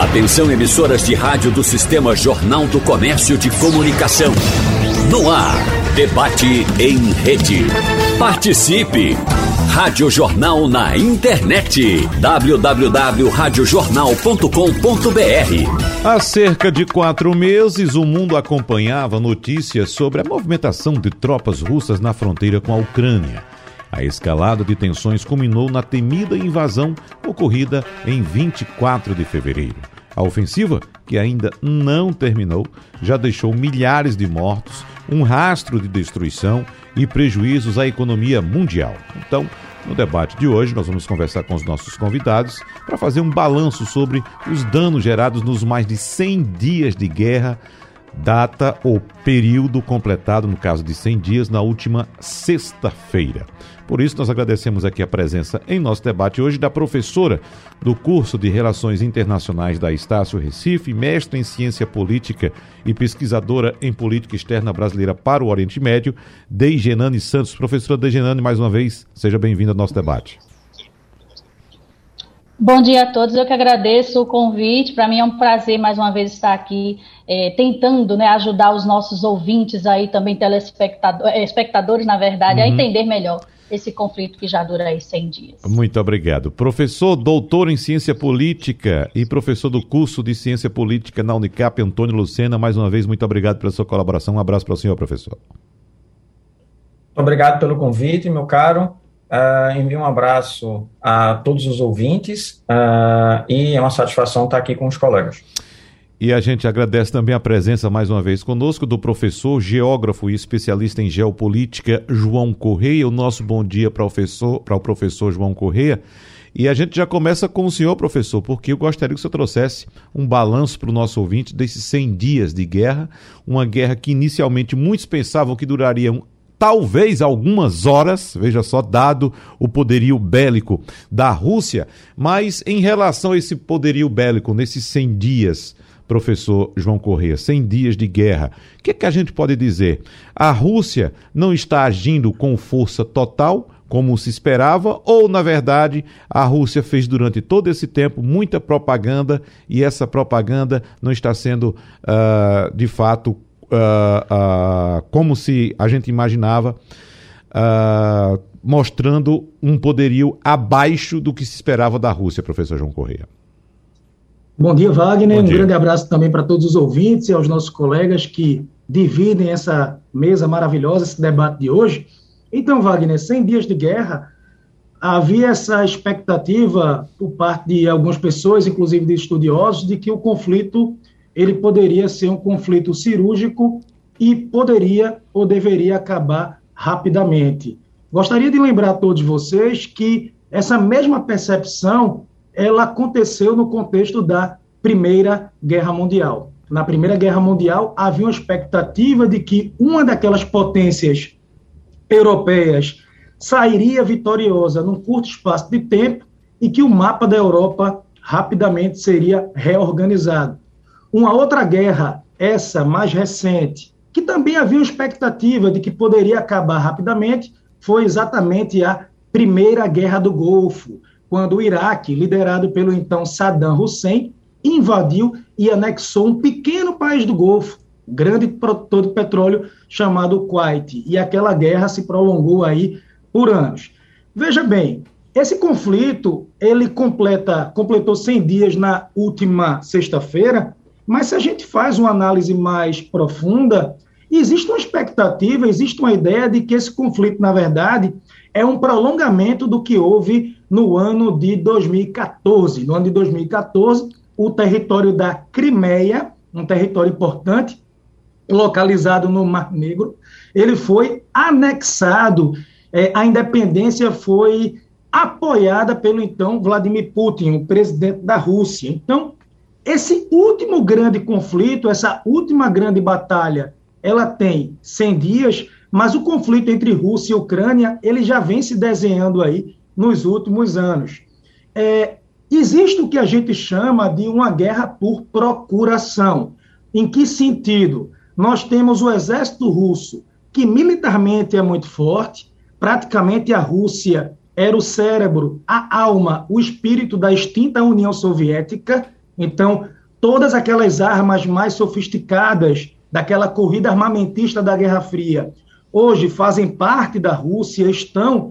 Atenção, emissoras de rádio do Sistema Jornal do Comércio de Comunicação. No ar, debate em rede. Participe! Rádio Jornal na internet. www.radiojornal.com.br. Há cerca de 4 meses, o mundo acompanhava notícias sobre a movimentação de tropas russas na fronteira com a Ucrânia. A escalada de tensões culminou na temida invasão ocorrida em 24 de fevereiro. A ofensiva, que ainda não terminou, já deixou milhares de mortos, um rastro de destruição e prejuízos à economia mundial. Então, no debate de hoje, nós vamos conversar com os nossos convidados para fazer um balanço sobre os danos gerados nos mais de 100 dias de guerra, data ou período completado, no caso de 100 dias, na última sexta-feira. Por isso, nós agradecemos aqui a presença em nosso debate hoje da professora do curso de Relações Internacionais da Estácio Recife, mestre em Ciência Política e pesquisadora em Política Externa Brasileira para o Oriente Médio, Deijenane Santos. Professora Deijenane, mais uma vez, seja bem-vinda ao nosso debate. Bom dia a todos, eu que agradeço o convite. Para mim é um prazer mais uma vez estar aqui tentando, né, ajudar os nossos ouvintes aí também, telespectadores na verdade, a entender melhor esse conflito que já dura aí 100 dias. Muito obrigado. Professor, doutor em Ciência Política e professor do curso de Ciência Política na UNICAP, Antônio Lucena, mais uma vez, muito obrigado pela sua colaboração. Um abraço para o senhor, professor. Obrigado pelo convite, meu caro. Envio um abraço a todos os ouvintes e é uma satisfação estar aqui com os colegas. E a gente agradece também a presença mais uma vez conosco do professor, geógrafo e especialista em geopolítica João Correia. O nosso bom dia para o professor João Correia. E a gente já começa com o senhor, professor, porque eu gostaria que o senhor trouxesse um balanço para o nosso ouvinte desses 100 dias de guerra, uma guerra que inicialmente muitos pensavam que duraria talvez algumas horas, veja só, dado o poderio bélico da Rússia. Mas em relação a esse poderio bélico, nesses 100 dias, professor João Correia, 100 dias de guerra, o que é que a gente pode dizer? A Rússia não está agindo com força total, como se esperava, ou, na verdade, a Rússia fez durante todo esse tempo muita propaganda e essa propaganda não está sendo, de fato, como se a gente imaginava, mostrando um poderio abaixo do que se esperava da Rússia, professor João Correia? Bom dia, Wagner. Bom dia. Um grande abraço também para todos os ouvintes e aos nossos colegas que dividem essa mesa maravilhosa, esse debate de hoje. Então, Wagner, 100 dias de guerra, havia essa expectativa por parte de algumas pessoas, inclusive de estudiosos, de que o conflito ele poderia ser um conflito cirúrgico e poderia ou deveria acabar rapidamente. Gostaria de lembrar a todos vocês que essa mesma percepção ela aconteceu no contexto da Primeira Guerra Mundial. Na Primeira Guerra Mundial, havia uma expectativa de que uma daquelas potências europeias sairia vitoriosa num curto espaço de tempo e que o mapa da Europa rapidamente seria reorganizado. Uma outra guerra, essa mais recente, que também havia expectativa de que poderia acabar rapidamente, foi exatamente a Primeira Guerra do Golfo, quando o Iraque, liderado pelo então Saddam Hussein, invadiu e anexou um pequeno país do Golfo, grande produtor de petróleo, chamado Kuwait. E aquela guerra se prolongou aí por anos. Veja bem, esse conflito, ele completou 100 dias na última sexta-feira. Mas se a gente faz uma análise mais profunda, existe uma expectativa, existe uma ideia de que esse conflito, na verdade, é um prolongamento do que houve no ano de 2014. No ano de 2014, o território da Crimeia, um território importante, localizado no Mar Negro, ele foi anexado, a independência foi apoiada pelo então Vladimir Putin, o presidente da Rússia. Então, esse último grande conflito, essa última grande batalha, ela tem 100 dias, mas o conflito entre Rússia e Ucrânia, ele já vem se desenhando aí nos últimos anos. Existe o que a gente chama de uma guerra por procuração. Em que sentido? Nós temos o exército russo, que militarmente é muito forte, praticamente a Rússia era o cérebro, a alma, o espírito da extinta União Soviética, Então, todas aquelas armas mais sofisticadas daquela corrida armamentista da Guerra Fria, hoje fazem parte da Rússia, estão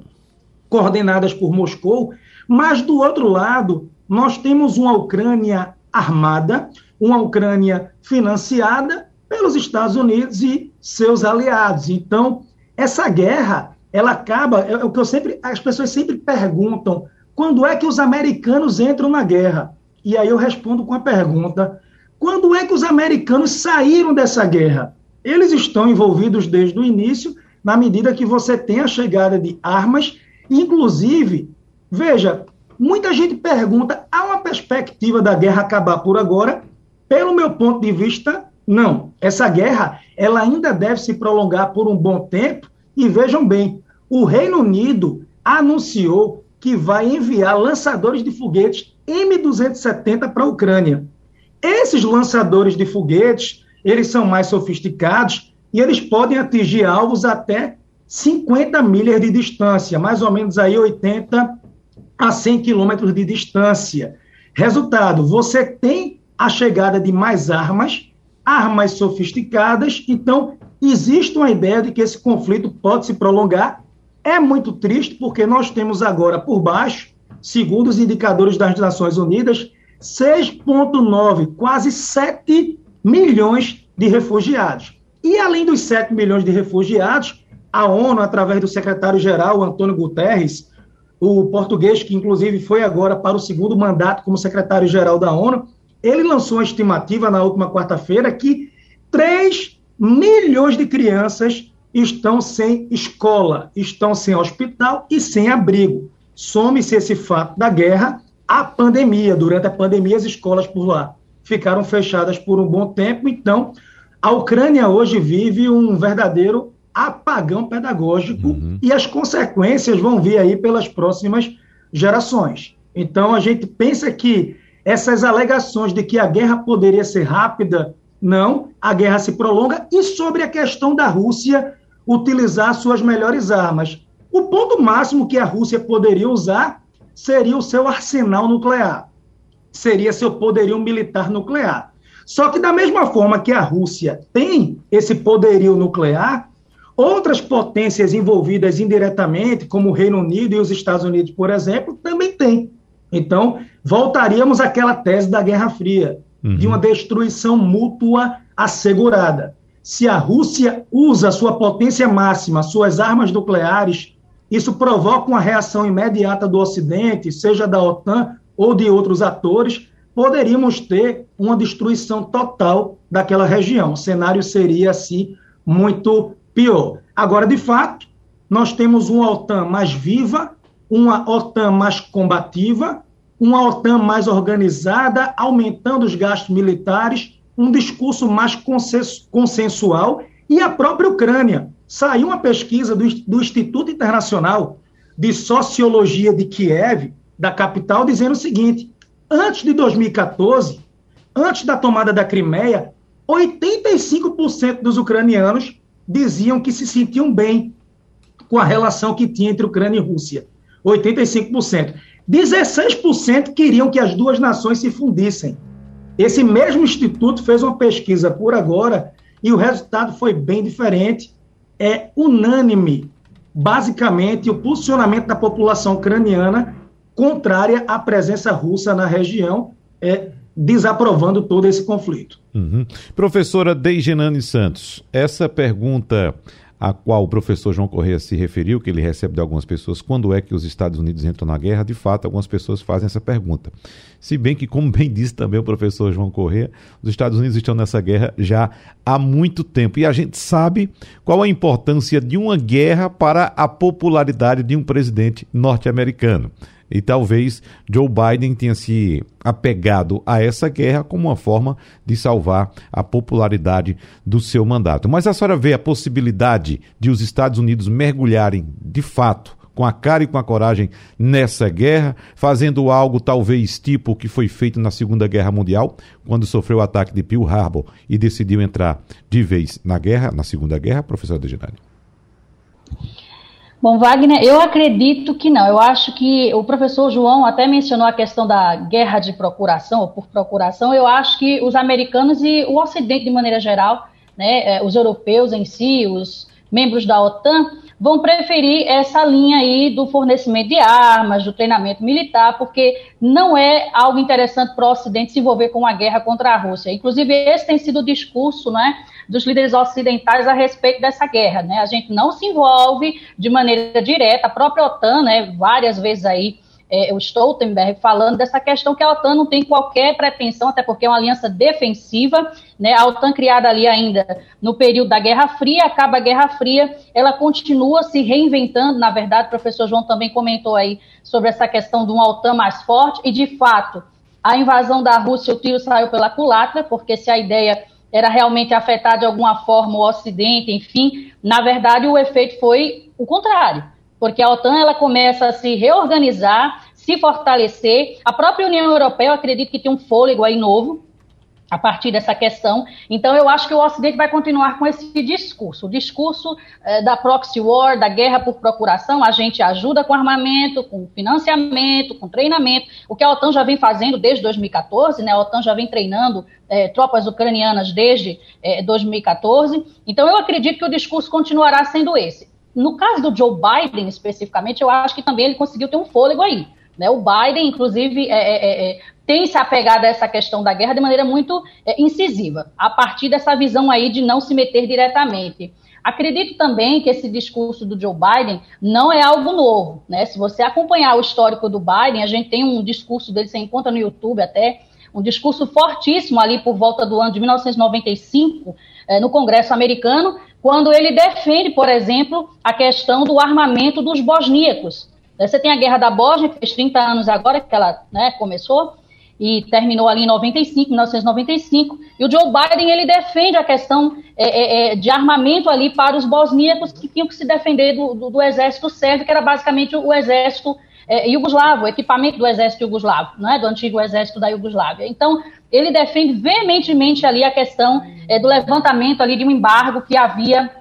coordenadas por Moscou, mas, do outro lado, nós temos uma Ucrânia armada, uma Ucrânia financiada pelos Estados Unidos e seus aliados. Então, essa guerra, ela acaba, é o que as pessoas sempre perguntam, quando é que os americanos entram na guerra? E aí eu respondo com a pergunta, quando é que os americanos saíram dessa guerra? Eles estão envolvidos desde o início, na medida que você tem a chegada de armas, inclusive, veja, muita gente pergunta, há uma perspectiva da guerra acabar por agora? Pelo meu ponto de vista, não. Essa guerra, ela ainda deve se prolongar por um bom tempo, e vejam bem, o Reino Unido anunciou que vai enviar lançadores de foguetes M270 para a Ucrânia. Esses lançadores de foguetes, eles são mais sofisticados e eles podem atingir alvos até 50 milhas de distância, mais ou menos aí 80 a 100 quilômetros de distância. Resultado, você tem a chegada de mais armas, armas sofisticadas, então existe uma ideia de que esse conflito pode se prolongar. É muito triste porque nós temos agora por baixo, segundo os indicadores das Nações Unidas, 6,9, quase 7 milhões de refugiados. E além dos 7 milhões de refugiados, a ONU, através do secretário-geral Antônio Guterres, o português que inclusive foi agora para o segundo mandato como secretário-geral da ONU, ele lançou uma estimativa na última quarta-feira que 3 milhões de crianças estão sem escola, estão sem hospital e sem abrigo. Some-se esse fato da guerra, a pandemia, durante a pandemia as escolas por lá ficaram fechadas por um bom tempo, então a Ucrânia hoje vive um verdadeiro apagão pedagógico e as consequências vão vir aí pelas próximas gerações. Então a gente pensa que essas alegações de que a guerra poderia ser rápida, não, a guerra se prolonga. E sobre a questão da Rússia utilizar suas melhores armas, o ponto máximo que a Rússia poderia usar seria o seu arsenal nuclear, seria seu poderio militar nuclear. Só que da mesma forma que a Rússia tem esse poderio nuclear, outras potências envolvidas indiretamente, como o Reino Unido e os Estados Unidos, por exemplo, também têm. Então, voltaríamos àquela tese da Guerra Fria, de uma destruição mútua assegurada. Se a Rússia usa sua potência máxima, suas armas nucleares, isso provoca uma reação imediata do Ocidente, seja da OTAN ou de outros atores, poderíamos ter uma destruição total daquela região. O cenário seria, assim, muito pior. Agora, de fato, nós temos uma OTAN mais viva, uma OTAN mais combativa, uma OTAN mais organizada, aumentando os gastos militares, um discurso mais consensual, e a própria Ucrânia. Saiu uma pesquisa do Instituto Internacional de Sociologia de Kiev, da capital, dizendo o seguinte, antes de 2014, antes da tomada da Crimeia, 85% dos ucranianos diziam que se sentiam bem com a relação que tinha entre Ucrânia e Rússia. 85%. 16% queriam que as duas nações se fundissem. Esse mesmo instituto fez uma pesquisa por agora e o resultado foi bem diferente. É unânime, basicamente, o posicionamento da população ucraniana contrária à presença russa na região, desaprovando todo esse conflito. Professora Deijenane Santos, essa pergunta a qual o professor João Correia se referiu, que ele recebe de algumas pessoas, quando é que os Estados Unidos entram na guerra, de fato, algumas pessoas fazem essa pergunta. Se bem que, como bem disse também o professor João Correia, os Estados Unidos estão nessa guerra já há muito tempo. E a gente sabe qual a importância de uma guerra para a popularidade de um presidente norte-americano. E talvez Joe Biden tenha se apegado a essa guerra como uma forma de salvar a popularidade do seu mandato. Mas a senhora vê a possibilidade de os Estados Unidos mergulharem, de fato, com a cara e com a coragem nessa guerra, fazendo algo talvez tipo o que foi feito na Segunda Guerra Mundial, quando sofreu o ataque de Pearl Harbor e decidiu entrar de vez na guerra, na Segunda Guerra, professora Deijenane? Bom, Wagner, eu acredito que não. Eu acho que o professor João até mencionou a questão da guerra de procuração, ou por procuração. Eu acho que os americanos e o Ocidente, de maneira geral, né, os europeus em si, os membros da OTAN, vão preferir essa linha aí do fornecimento de armas, do treinamento militar, porque não é algo interessante para o Ocidente se envolver com uma guerra contra a Rússia. Inclusive, esse tem sido o discurso, né, dos líderes ocidentais a respeito dessa guerra, né? A gente não se envolve de maneira direta, a própria OTAN, né, várias vezes aí, o Stoltenberg falando dessa questão que a OTAN não tem qualquer pretensão, até porque é uma aliança defensiva, né? A OTAN criada ali ainda no período da Guerra Fria, acaba a Guerra Fria, ela continua se reinventando, na verdade, o professor João também comentou aí sobre essa questão de uma OTAN mais forte, e de fato, a invasão da Rússia, o tiro saiu pela culatra, porque se a ideia era realmente afetar de alguma forma o Ocidente, enfim, na verdade o efeito foi o contrário, porque a OTAN ela começa a se reorganizar, se fortalecer, a própria União Europeia, eu acredito que tem um fôlego aí novo, a partir dessa questão, então eu acho que o Ocidente vai continuar com esse discurso, o discurso da proxy war, da guerra por procuração, a gente ajuda com armamento, com financiamento, com treinamento, o que a OTAN já vem fazendo desde 2014, né? A OTAN já vem treinando tropas ucranianas desde 2014, então eu acredito que o discurso continuará sendo esse. No caso do Joe Biden, especificamente, eu acho que também ele conseguiu ter um fôlego aí, né? O Biden, inclusive, tem se apegado a essa questão da guerra de maneira muito incisiva, a partir dessa visão aí de não se meter diretamente. Acredito também que esse discurso do Joe Biden não é algo novo, né? Se você acompanhar o histórico do Biden, a gente tem um discurso dele, você encontra no YouTube até, um discurso fortíssimo ali por volta do ano de 1995, no Congresso americano, quando ele defende, por exemplo, a questão do armamento dos bosníacos. Você tem a Guerra da Bósnia, que fez 30 anos agora que ela, né, começou, e terminou ali em 1995, e o Joe Biden ele defende a questão de armamento ali para os bosníacos que tinham que se defender do exército sérvio, que era basicamente o exército iugoslavo, o equipamento do exército iugoslavo, né, do antigo exército da Iugoslávia. Então, ele defende veementemente ali a questão do levantamento ali de um embargo que havia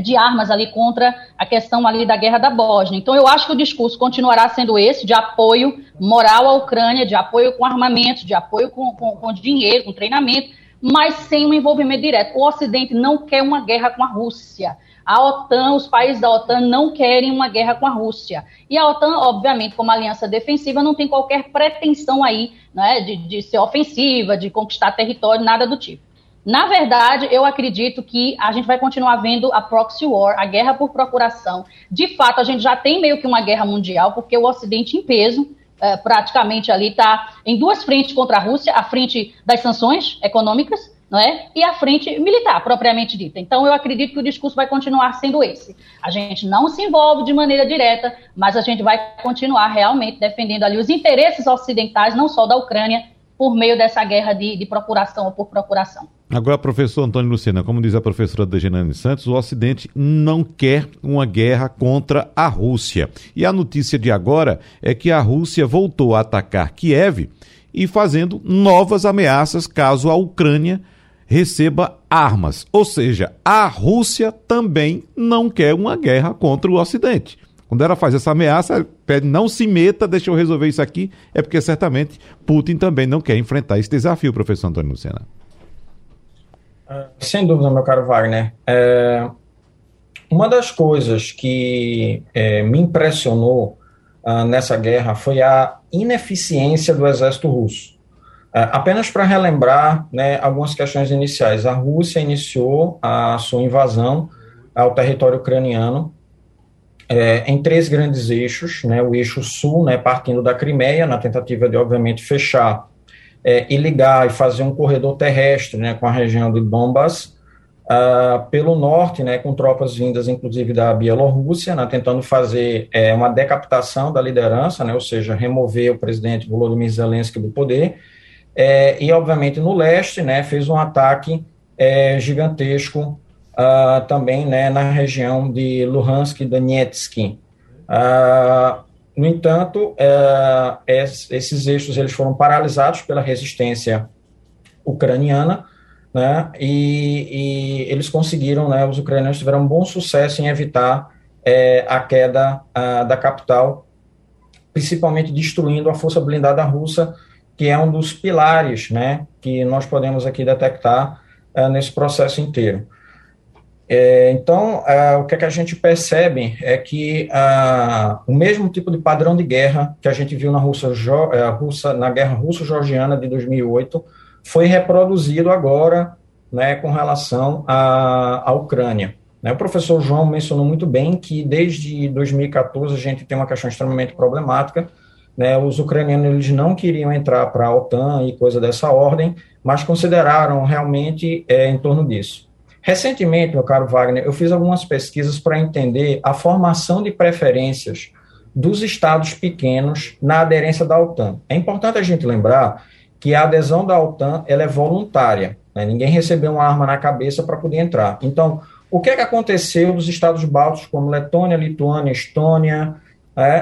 de armas ali contra a questão ali da guerra da Bósnia. Então eu acho que o discurso continuará sendo esse, de apoio moral à Ucrânia, de apoio com armamento, de apoio com dinheiro, com treinamento, mas sem um envolvimento direto. O Ocidente não quer uma guerra com a Rússia. A OTAN, os países da OTAN não querem uma guerra com a Rússia. E a OTAN, obviamente, como aliança defensiva, não tem qualquer pretensão aí, né, de ser ofensiva, de conquistar território, nada do tipo. Na verdade, eu acredito que a gente vai continuar vendo a proxy war, a guerra por procuração. De fato, a gente já tem meio que uma guerra mundial, porque o Ocidente em peso, praticamente ali, está em duas frentes contra a Rússia, a frente das sanções econômicas, não é? E a frente militar, propriamente dita. Então, eu acredito que o discurso vai continuar sendo esse. A gente não se envolve de maneira direta, mas a gente vai continuar realmente defendendo ali os interesses ocidentais, não só da Ucrânia, por meio dessa guerra de procuração ou por procuração. Agora, professor Antônio Lucena, como diz a professora Deijenane Santos, o Ocidente não quer uma guerra contra a Rússia. E a notícia de agora é que a Rússia voltou a atacar Kiev e fazendo novas ameaças caso a Ucrânia receba armas. Ou seja, a Rússia também não quer uma guerra contra o Ocidente. Quando ela faz essa ameaça, ela pede, não se meta, deixa eu resolver isso aqui, é porque certamente Putin também não quer enfrentar esse desafio, professor Antônio Lucena. Sem dúvida, meu caro Wagner. Uma das coisas que me impressionou nessa guerra foi a ineficiência do exército russo. Apenas para relembrar, né, algumas questões iniciais, a Rússia iniciou a sua invasão ao território ucraniano em três grandes eixos, né, o eixo sul, né, partindo da Crimeia, na tentativa de, obviamente, fechar e ligar e fazer um corredor terrestre, né, com a região de Donbass, pelo norte, né, com tropas vindas, inclusive, da Bielorrússia, né, tentando fazer uma decapitação da liderança, né, ou seja, remover o presidente Volodymyr Zelensky do poder, e, obviamente, no leste, né, fez um ataque gigantesco, também, né, na região de Luhansk e Donetsk. No entanto, esses eixos eles foram paralisados pela resistência ucraniana, né, e eles conseguiram, né, os ucranianos tiveram um bom sucesso em evitar a queda da capital, principalmente destruindo a força blindada russa, que é um dos pilares, né, que nós podemos aqui detectar nesse processo inteiro. Então, o que a gente percebe é que o mesmo tipo de padrão de guerra que a gente viu na, na guerra russo-georgiana de 2008 foi reproduzido agora, né, com relação à Ucrânia. O professor João mencionou muito bem que desde 2014 a gente tem uma questão extremamente problemática, né, os ucranianos eles não queriam entrar para a OTAN e coisa dessa ordem, mas consideraram realmente em torno disso. Recentemente, meu caro Wagner, eu fiz algumas pesquisas para entender a formação de preferências dos estados pequenos na aderência da OTAN. É importante a gente lembrar que a adesão da OTAN ela é voluntária, né, ninguém recebeu uma arma na cabeça para poder entrar. Então, o que é que aconteceu nos estados bálticos, como Letônia, Lituânia, Estônia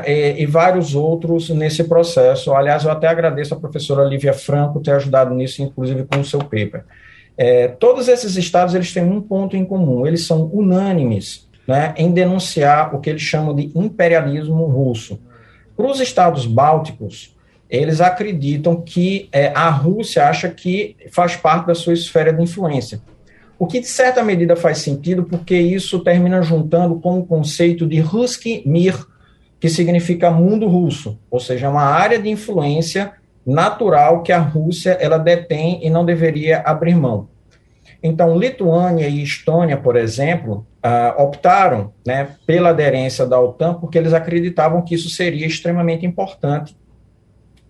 e vários outros nesse processo? Aliás, eu até agradeço a professora Lívia Franco ter ajudado nisso, inclusive com o seu paper. Todos esses estados eles têm um ponto em comum, eles são unânimes, né, em denunciar o que eles chamam de imperialismo russo. Para os estados bálticos, eles acreditam que a Rússia acha que faz parte da sua esfera de influência. O que, de certa medida, faz sentido, porque isso termina juntando com o conceito de Ruski Mir, que significa mundo russo, ou seja, uma área de influência natural que a Rússia ela detém e não deveria abrir mão. Então, Lituânia e Estônia, por exemplo, optaram, né, pela aderência da OTAN porque eles acreditavam que isso seria extremamente importante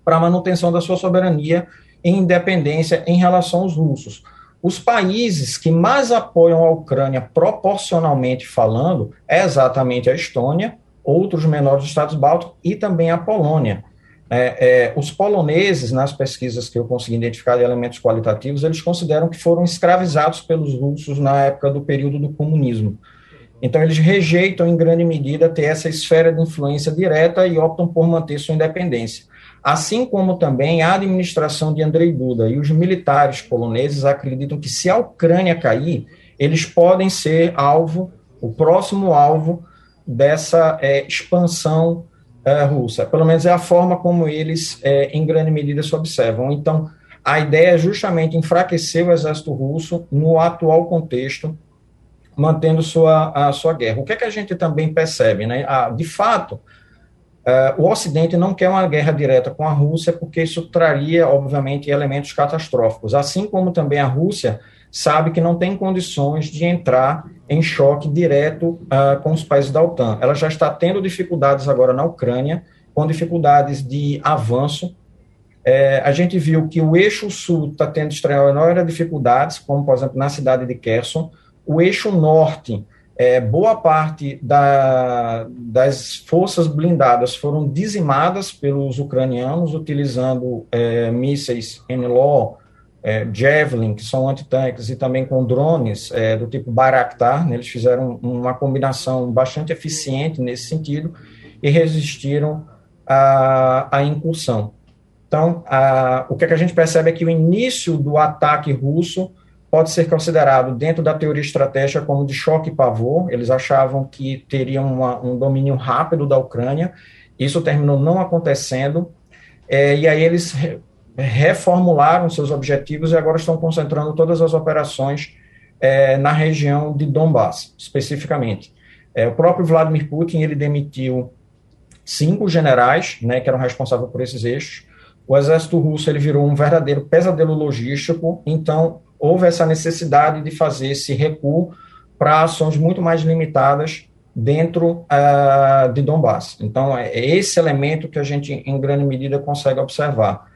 para a manutenção da sua soberania e independência em relação aos russos. Os países que mais apoiam a Ucrânia proporcionalmente falando é exatamente a Estônia, outros menores estados bálticos e também a Polônia. Os poloneses, nas pesquisas que eu consegui identificar de elementos qualitativos, eles consideram que foram escravizados pelos russos na época do período do comunismo. Então, eles rejeitam, em grande medida, ter essa esfera de influência direta e optam por manter sua independência. Assim como também a administração de Andrei Duda e os militares poloneses acreditam que se a Ucrânia cair, eles podem ser alvo, o próximo alvo dessa expansão russa. Pelo menos é a forma como eles, em grande medida, se observam. Então, a ideia é justamente enfraquecer o exército russo no atual contexto, mantendo a sua guerra. O que é que a gente também percebe, né? De fato, o Ocidente não quer uma guerra direta com a Rússia, porque isso traria, obviamente, elementos catastróficos, assim como também a Rússia sabe que não tem condições de entrar em choque direto com os países da OTAN. Ela já está tendo dificuldades agora na Ucrânia, com dificuldades de avanço. A gente viu que o eixo sul está tendo extraordinárias dificuldades, como, por exemplo, na cidade de Kherson. O eixo norte, boa parte das forças blindadas foram dizimadas pelos ucranianos, utilizando mísseis NLAW, Javelin, que são antitanques, e também com drones do tipo Bayraktar, né? Eles fizeram uma combinação bastante eficiente nesse sentido e resistiram à incursão. Então, o que a gente percebe é que o início do ataque russo pode ser considerado, dentro da teoria estratégica, como de choque e pavor. Eles achavam que teriam um domínio rápido da Ucrânia, isso terminou não acontecendo, e aí eles reformularam seus objetivos e agora estão concentrando todas as operações na região de Donbass, especificamente. O próprio Vladimir Putin, ele demitiu 5 generais, né, que eram responsáveis por esses eixos. O exército russo, ele virou um verdadeiro pesadelo logístico, então houve essa necessidade de fazer esse recuo para ações muito mais limitadas dentro de Donbass. Então, é esse elemento que a gente, em grande medida, consegue observar.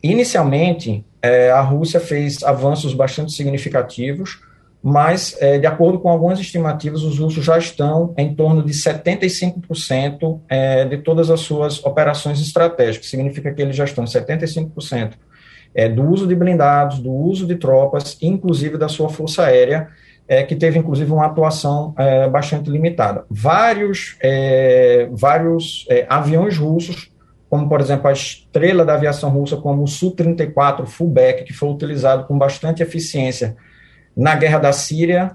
Inicialmente, a Rússia fez avanços bastante significativos, mas, de acordo com algumas estimativas, os russos já estão em torno de 75% de todas as suas operações estratégicas, significa que eles já estão em 75%. Do uso de blindados, do uso de tropas, inclusive da sua força aérea, que teve, inclusive, uma atuação bastante limitada. Vários aviões russos, como, por exemplo, a estrela da aviação russa, como o Su-34 fullback, que foi utilizado com bastante eficiência na guerra da Síria,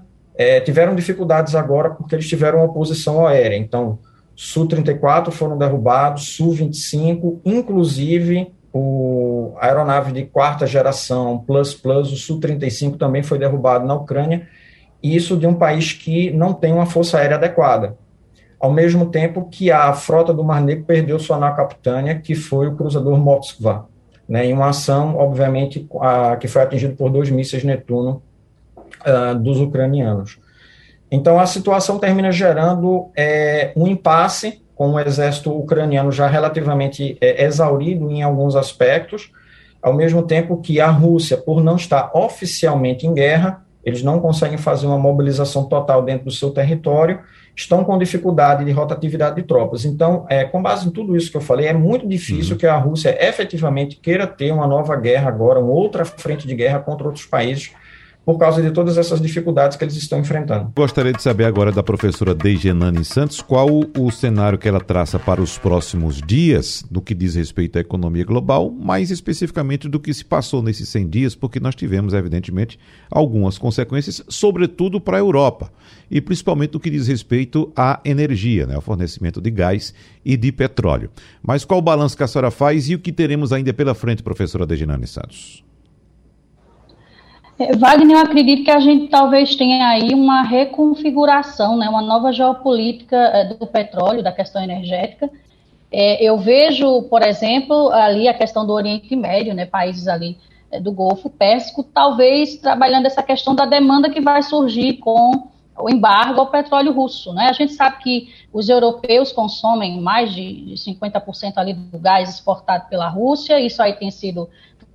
tiveram dificuldades agora porque eles tiveram uma oposição aérea. Então, Su-34 foram derrubados, Su-25, inclusive a aeronave de quarta geração, o Su-35 também foi derrubado na Ucrânia, e isso de um país que não tem uma força aérea adequada. Ao mesmo tempo que a frota do Mar Negro perdeu sua nau capitânia, que foi o cruzador Moskva, né, em uma ação, obviamente, que foi atingida por 2 mísseis Netuno dos ucranianos. Então, a situação termina gerando um impasse com o exército ucraniano já relativamente exaurido em alguns aspectos, ao mesmo tempo que a Rússia, por não estar oficialmente em guerra, eles não conseguem fazer uma mobilização total dentro do seu território, estão com dificuldade de rotatividade de tropas. Então, com base em tudo isso que eu falei, é muito difícil que a Rússia efetivamente queira ter uma nova guerra agora, uma outra frente de guerra contra outros países, por causa de todas essas dificuldades que eles estão enfrentando. Gostaria de saber agora da professora Deijenane Santos qual o cenário que ela traça para os próximos dias no que diz respeito à economia global, mais especificamente do que se passou nesses 100 dias, porque nós tivemos, evidentemente, algumas consequências, sobretudo para a Europa, e principalmente no que diz respeito à energia, né, ao fornecimento de gás e de petróleo. Mas qual o balanço que a senhora faz e o que teremos ainda pela frente, professora Deijenane Santos? Wagner, eu acredito que a gente talvez tenha aí uma reconfiguração, né, uma nova geopolítica do petróleo, da questão energética. Eu vejo, por exemplo, ali a questão do Oriente Médio, né, países ali do Golfo Pérsico, talvez trabalhando essa questão da demanda que vai surgir com o embargo ao petróleo russo, né? A gente sabe que os europeus consomem mais de 50% ali do gás exportado pela Rússia, isso aí tem sido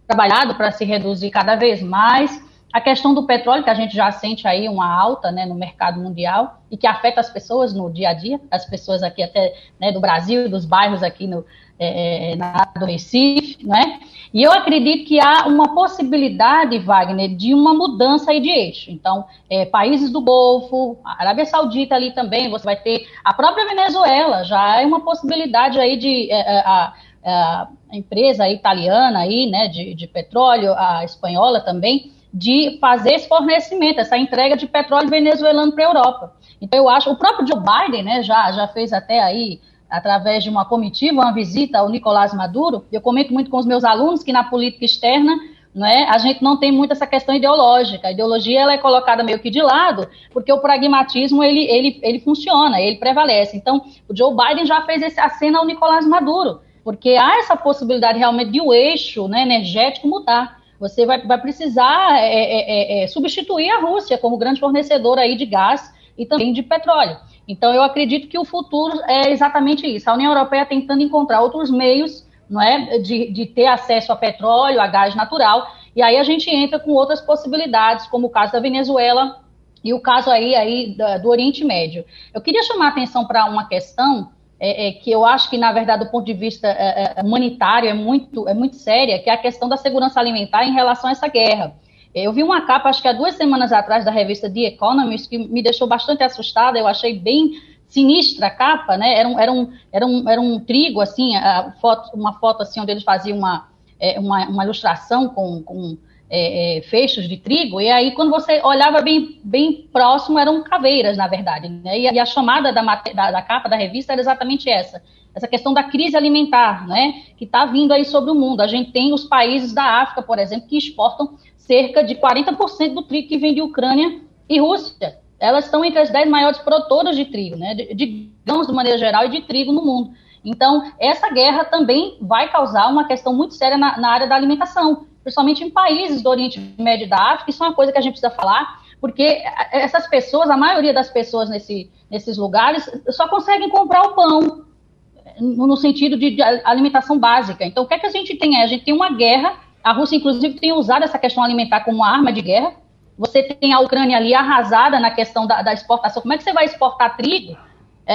trabalhado para se reduzir cada vez mais. A questão do petróleo, que a gente já sente aí uma alta, né, no mercado mundial e que afeta as pessoas no dia a dia, as pessoas aqui até, né, do Brasil, dos bairros aqui do Recife, né? E eu acredito que há uma possibilidade, Wagner, de uma mudança aí de eixo. Então, países do Golfo, a Arábia Saudita ali também, você vai ter a própria Venezuela, já é uma possibilidade aí de... a empresa italiana aí, né, de petróleo, a espanhola também, de fazer esse fornecimento, essa entrega de petróleo venezuelano para a Europa. Então, eu acho, o próprio Joe Biden, né, já fez até aí, através de uma comitiva, uma visita ao Nicolás Maduro. Eu comento muito com os meus alunos que na política externa, né, a gente não tem muito essa questão ideológica. A ideologia ela é colocada meio que de lado, porque o pragmatismo ele funciona, ele prevalece. Então, o Joe Biden já fez a cena ao Nicolás Maduro, porque há essa possibilidade realmente de o eixo, né, energético mudar. Você vai precisar substituir a Rússia como grande fornecedora aí de gás e também de petróleo. Então, eu acredito que o futuro é exatamente isso. A União Europeia tentando encontrar outros meios, não é, de ter acesso a petróleo, a gás natural. E aí a gente entra com outras possibilidades, como o caso da Venezuela e o caso aí do Oriente Médio. Eu queria chamar a atenção para uma questão que eu acho que, na verdade, do ponto de vista humanitário, é muito séria, que é a questão da segurança alimentar em relação a essa guerra. Eu vi uma capa, acho que há 2 semanas atrás, da revista The Economist, que me deixou bastante assustada. Eu achei bem sinistra a capa, né? Era um trigo, assim, uma foto assim, onde eles faziam uma ilustração com feixes de trigo, e aí quando você olhava bem, bem próximo, eram caveiras, na verdade, né? E a chamada da capa da revista era exatamente essa questão da crise alimentar, né, que está vindo aí sobre o mundo. A gente tem os países da África, por exemplo, que exportam cerca de 40% do trigo que vem de Ucrânia e Rússia. Elas estão entre as 10 maiores produtoras de trigo, né, de grãos de maneira geral e de trigo no mundo. Então, essa guerra também vai causar uma questão muito séria na área da alimentação, principalmente em países do Oriente Médio e da África. Isso é uma coisa que a gente precisa falar, porque essas pessoas, a maioria das pessoas nesses lugares, só conseguem comprar o pão, no sentido de alimentação básica. Então, o que é que a gente tem? A gente tem uma guerra, a Rússia, inclusive, tem usado essa questão alimentar como uma arma de guerra. Você tem a Ucrânia ali arrasada na questão da exportação. Como é que você vai exportar trigo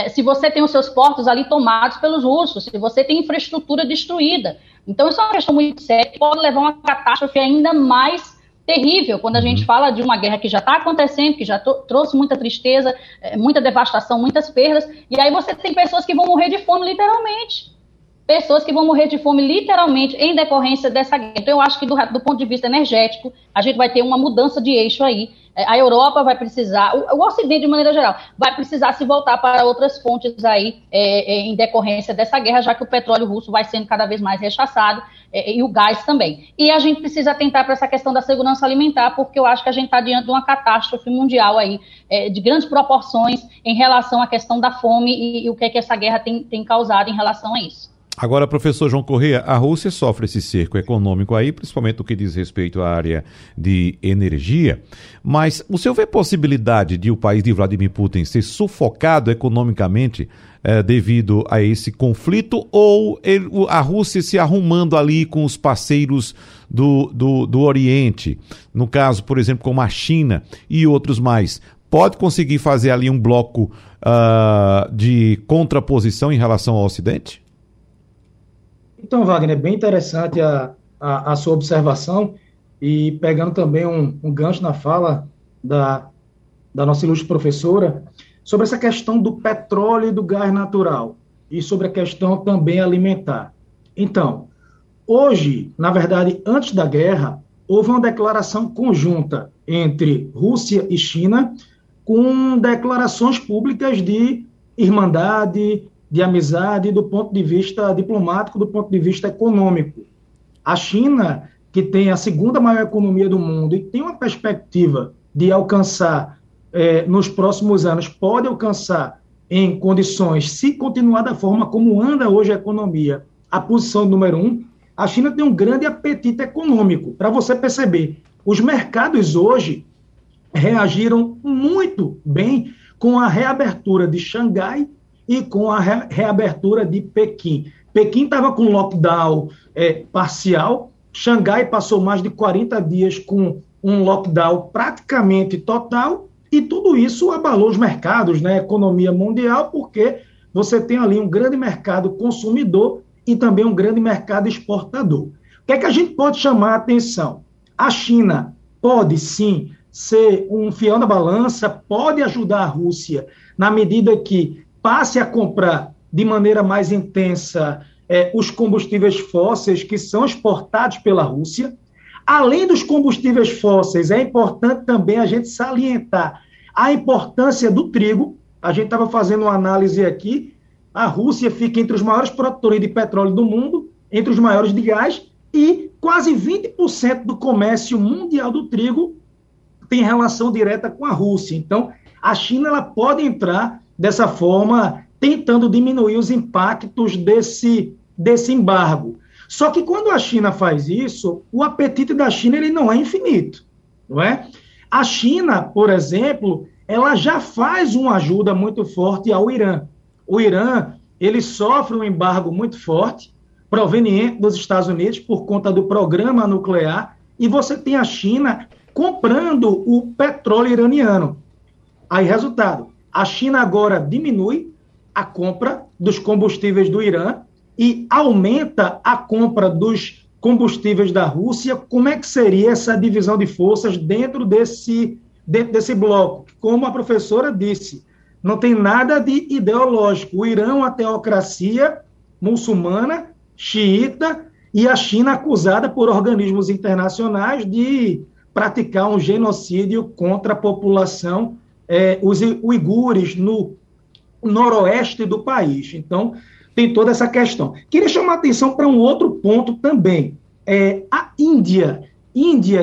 se você tem os seus portos ali tomados pelos russos, se você tem infraestrutura destruída? Então, isso é uma questão muito séria, que pode levar a uma catástrofe ainda mais terrível, quando a gente fala de uma guerra que já está acontecendo, que já trouxe muita tristeza, muita devastação, muitas perdas, e aí você tem pessoas que vão morrer de fome, literalmente. pessoas que vão morrer de fome literalmente em decorrência dessa guerra. Então eu acho que do ponto de vista energético, a gente vai ter uma mudança de eixo aí. A Europa vai precisar, o Ocidente de maneira geral, vai precisar se voltar para outras fontes aí em decorrência dessa guerra, já que o petróleo russo vai sendo cada vez mais rechaçado e o gás também. E a gente precisa atentar para essa questão da segurança alimentar, porque eu acho que a gente está diante de uma catástrofe mundial aí, de grandes proporções em relação à questão da fome e o que é que essa guerra tem causado em relação a isso. Agora, professor João Correia, a Rússia sofre esse cerco econômico aí, principalmente no que diz respeito à área de energia, mas o senhor vê possibilidade de o país de Vladimir Putin ser sufocado economicamente devido a esse conflito, ou a Rússia se arrumando ali com os parceiros do Oriente, no caso, por exemplo, como a China e outros mais, pode conseguir fazer ali um bloco de contraposição em relação ao Ocidente? Então, Wagner, é bem interessante a sua observação e pegando também um gancho na fala da nossa ilustre professora sobre essa questão do petróleo e do gás natural e sobre a questão também alimentar. Então, hoje, na verdade, antes da guerra, houve uma declaração conjunta entre Rússia e China com declarações públicas de irmandade, de amizade do ponto de vista diplomático, do ponto de vista econômico. A China, que tem a segunda maior economia do mundo e tem uma perspectiva de alcançar, nos próximos anos, pode alcançar em condições, se continuar da forma como anda hoje a economia, a posição número 1, a China tem um grande apetite econômico. Para você perceber, os mercados hoje reagiram muito bem com a reabertura de Xangai e com a reabertura de Pequim. Pequim estava com lockdown parcial, Xangai passou mais de 40 dias com um lockdown praticamente total, e tudo isso abalou os mercados, né, a economia mundial, porque você tem ali um grande mercado consumidor e também um grande mercado exportador. O que é que a gente pode chamar a atenção? A China pode, sim, ser um fiel da balança, pode ajudar a Rússia, na medida que passe a comprar de maneira mais intensa os combustíveis fósseis que são exportados pela Rússia. Além dos combustíveis fósseis, é importante também a gente salientar a importância do trigo. A gente estava fazendo uma análise aqui, a Rússia fica entre os maiores produtores de petróleo do mundo, entre os maiores de gás, e quase 20% do comércio mundial do trigo tem relação direta com a Rússia. Então, a China ela pode entrar dessa forma, tentando diminuir os impactos desse embargo. Só que quando a China faz isso, o apetite da China ele não é infinito, não é? A China, por exemplo, ela já faz uma ajuda muito forte ao Irã. O Irã ele sofre um embargo muito forte, proveniente dos Estados Unidos, por conta do programa nuclear, e você tem a China comprando o petróleo iraniano. Aí, resultado, a China agora diminui a compra dos combustíveis do Irã e aumenta a compra dos combustíveis da Rússia. Como é que seria essa divisão de forças dentro desse bloco? Como a professora disse, não tem nada de ideológico. O Irã é uma teocracia muçulmana, xiita, e a China acusada por organismos internacionais de praticar um genocídio contra a população os uigures no noroeste do país. Então, tem toda essa questão. Queria chamar a atenção para um outro ponto também. A Índia,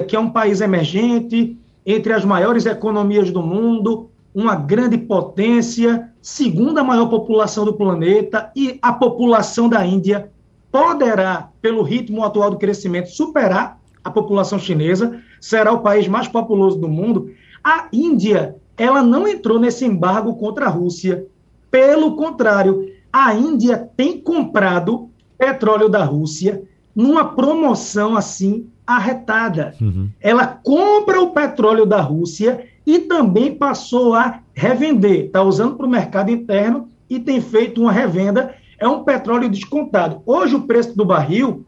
que é um país emergente, entre as maiores economias do mundo, uma grande potência, segunda maior população do planeta, e a população da Índia poderá, pelo ritmo atual do crescimento, superar a população chinesa, será o país mais populoso do mundo. A Índia ela não entrou nesse embargo contra a Rússia. Pelo contrário, a Índia tem comprado petróleo da Rússia numa promoção, assim, arretada. Uhum. Ela compra o petróleo da Rússia e também passou a revender. Está usando para o mercado interno e tem feito uma revenda. É um petróleo descontado. Hoje, o preço do barril,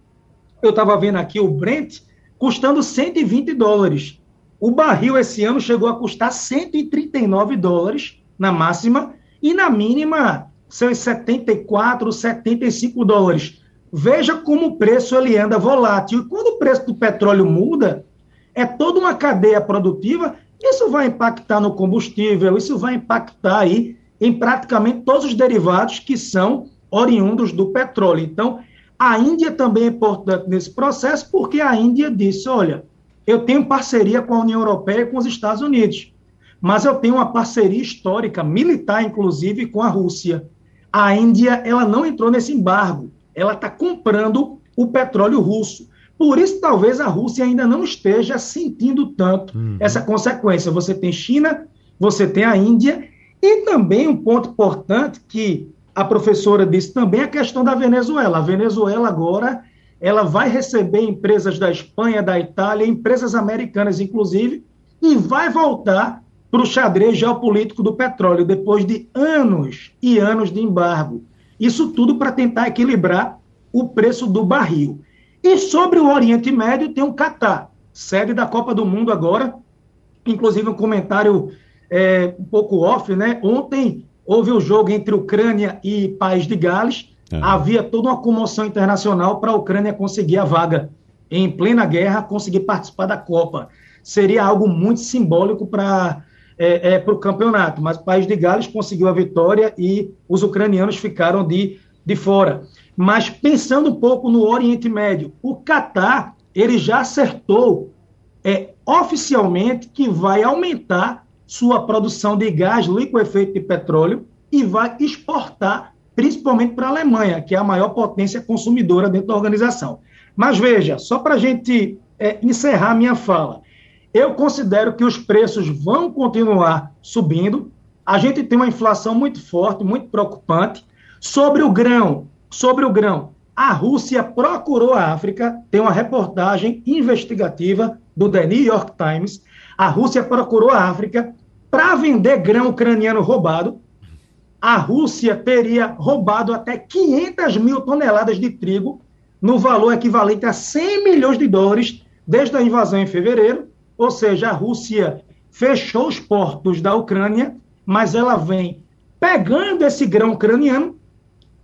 eu estava vendo aqui o Brent, custando $120. O barril esse ano chegou a custar $139 na máxima e na mínima são $74, $75. veja como o preço ele anda volátil. E quando o preço do petróleo muda, é toda uma cadeia produtiva, isso vai impactar no combustível, isso vai impactar aí em praticamente todos os derivados que são oriundos do petróleo. Então, a Índia também é importante nesse processo, porque a Índia disse, olha, eu tenho parceria com a União Europeia e com os Estados Unidos, mas eu tenho uma parceria histórica, militar, inclusive, com a Rússia. A Índia, ela não entrou nesse embargo, ela está comprando o petróleo russo. Por isso, talvez, a Rússia ainda não esteja sentindo tanto essa consequência. Você tem China, você tem a Índia, e também um ponto importante que a professora disse também, a questão da Venezuela. A Venezuela agora ela vai receber empresas da Espanha, da Itália, empresas americanas, inclusive, e vai voltar para o xadrez geopolítico do petróleo, depois de anos e anos de embargo. Isso tudo para tentar equilibrar o preço do barril. E sobre o Oriente Médio tem o Catar, sede da Copa do Mundo agora, inclusive um comentário um pouco off, né? Ontem houve o jogo entre Ucrânia e País de Gales, havia toda uma comoção internacional para a Ucrânia conseguir a vaga, em plena guerra, conseguir participar da Copa. Seria algo muito simbólico para o campeonato, mas o País de Gales conseguiu a vitória e os ucranianos ficaram de fora. Mas pensando um pouco no Oriente Médio, o Catar ele já acertou oficialmente que vai aumentar sua produção de gás liquefeito de petróleo e vai exportar principalmente para a Alemanha, que é a maior potência consumidora dentro da organização. Mas veja, só para a gente encerrar minha fala, eu considero que os preços vão continuar subindo, a gente tem uma inflação muito forte, muito preocupante. Sobre o grão, a Rússia procurou a África, tem uma reportagem investigativa do The New York Times, a Rússia procurou a África para vender grão ucraniano roubado. A Rússia teria roubado até 500 mil toneladas de trigo, no valor equivalente a 100 milhões de dólares, desde a invasão em fevereiro, ou seja, a Rússia fechou os portos da Ucrânia, mas ela vem pegando esse grão ucraniano,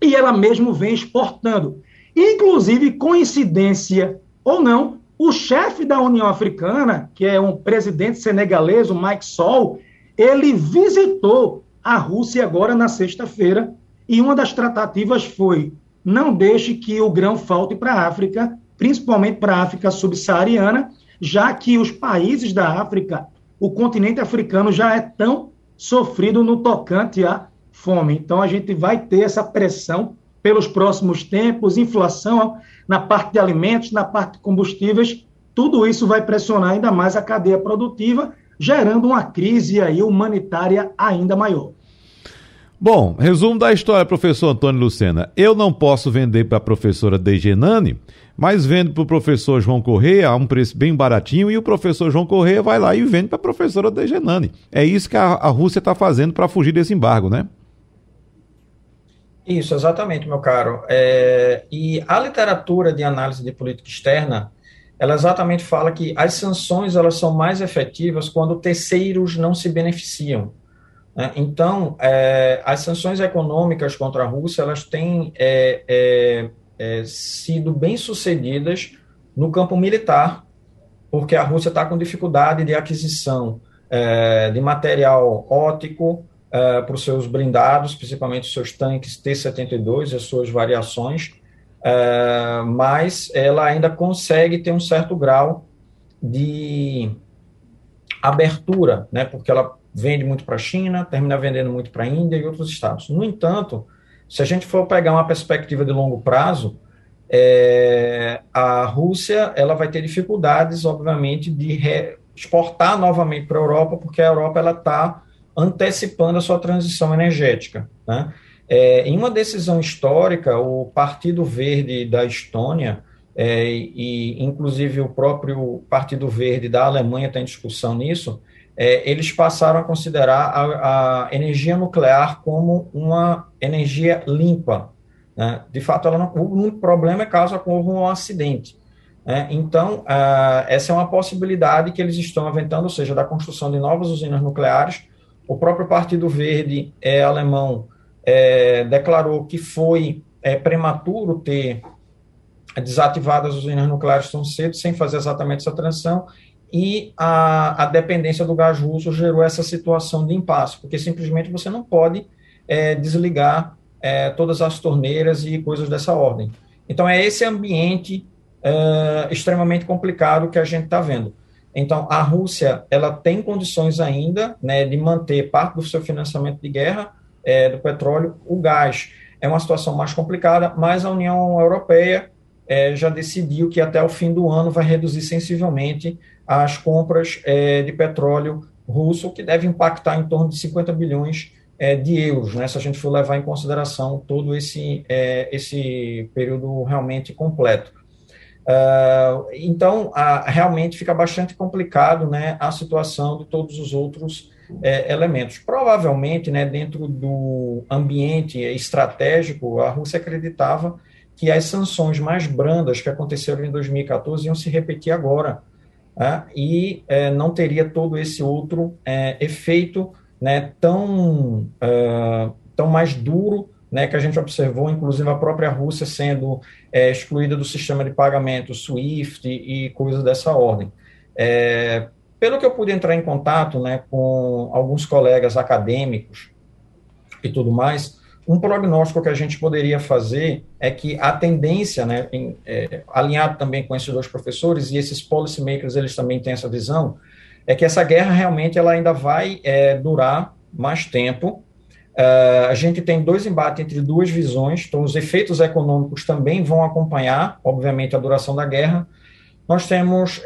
e ela mesmo vem exportando. Inclusive, coincidência ou não, o chefe da União Africana, que é um presidente senegalês, o Macky Sall, ele visitou a Rússia agora na sexta-feira, e uma das tratativas foi, não deixe que o grão falte para a África, principalmente para a África subsaariana, já que os países da África, o continente africano já é tão sofrido no tocante a fome. Então, a gente vai ter essa pressão pelos próximos tempos, inflação na parte de alimentos, na parte de combustíveis, tudo isso vai pressionar ainda mais a cadeia produtiva, gerando uma crise aí humanitária ainda maior. Bom, resumo da história, professor Antônio Lucena. Eu não posso vender para a professora Deijenane, mas vendo para o professor João Correia a um preço bem baratinho, e o professor João Correia vai lá e vende para a professora Deijenane. É isso que a Rússia está fazendo para fugir desse embargo, né? Isso, exatamente, meu caro. E a literatura de análise de política externa, ela exatamente fala que as sanções elas são mais efetivas quando terceiros não se beneficiam, né? Então, as sanções econômicas contra a Rússia, elas têm sido bem-sucedidas no campo militar, porque a Rússia está com dificuldade de aquisição de material óptico, para os seus blindados, principalmente os seus tanques T-72, as suas variações, mas ela ainda consegue ter um certo grau de abertura, né, porque ela vende muito para a China, termina vendendo muito para a Índia e outros estados. No entanto, se a gente for pegar uma perspectiva de longo prazo, a Rússia ela vai ter dificuldades, obviamente, de exportar novamente para a Europa, porque a Europa ela está antecipando a sua transição energética, né? Em uma decisão histórica, o Partido Verde da Estônia e, inclusive, o próprio Partido Verde da Alemanha tem discussão nisso, eles passaram a considerar a energia nuclear como uma energia limpa, né? De fato, ela não, o problema é caso ocorra um acidente. Então, essa é uma possibilidade que eles estão aventando, ou seja, da construção de novas usinas nucleares. O próprio Partido Verde alemão declarou que foi prematuro ter desativadas as usinas nucleares tão cedo, sem fazer exatamente essa transição, e a dependência do gás russo gerou essa situação de impasse, porque simplesmente você não pode desligar todas as torneiras e coisas dessa ordem. Então, é esse ambiente extremamente complicado que a gente está vendo. Então, a Rússia ela tem condições ainda, né, de manter parte do seu financiamento de guerra, do petróleo. O gás é uma situação mais complicada, mas a União Europeia já decidiu que até o fim do ano vai reduzir sensivelmente as compras de petróleo russo, que deve impactar em torno de 50 bilhões de euros, né, se a gente for levar em consideração todo esse período realmente completo. Então, realmente fica bastante complicado, né, a situação de todos os outros elementos. Provavelmente, né, dentro do ambiente estratégico, a Rússia acreditava que as sanções mais brandas que aconteceram em 2014 iam se repetir agora, né, e não teria todo esse outro efeito, né, tão mais duro, né, que a gente observou, inclusive a própria Rússia sendo excluída do sistema de pagamento SWIFT e coisas dessa ordem. Pelo que eu pude entrar em contato, né, com alguns colegas acadêmicos e tudo mais, um prognóstico que a gente poderia fazer é que a tendência, né, alinhado também com esses dois professores, e esses policymakers, eles também têm essa visão, é que essa guerra realmente ela ainda vai durar mais tempo. A gente tem dois embates entre duas visões, então os efeitos econômicos também vão acompanhar, obviamente, a duração da guerra. Nós temos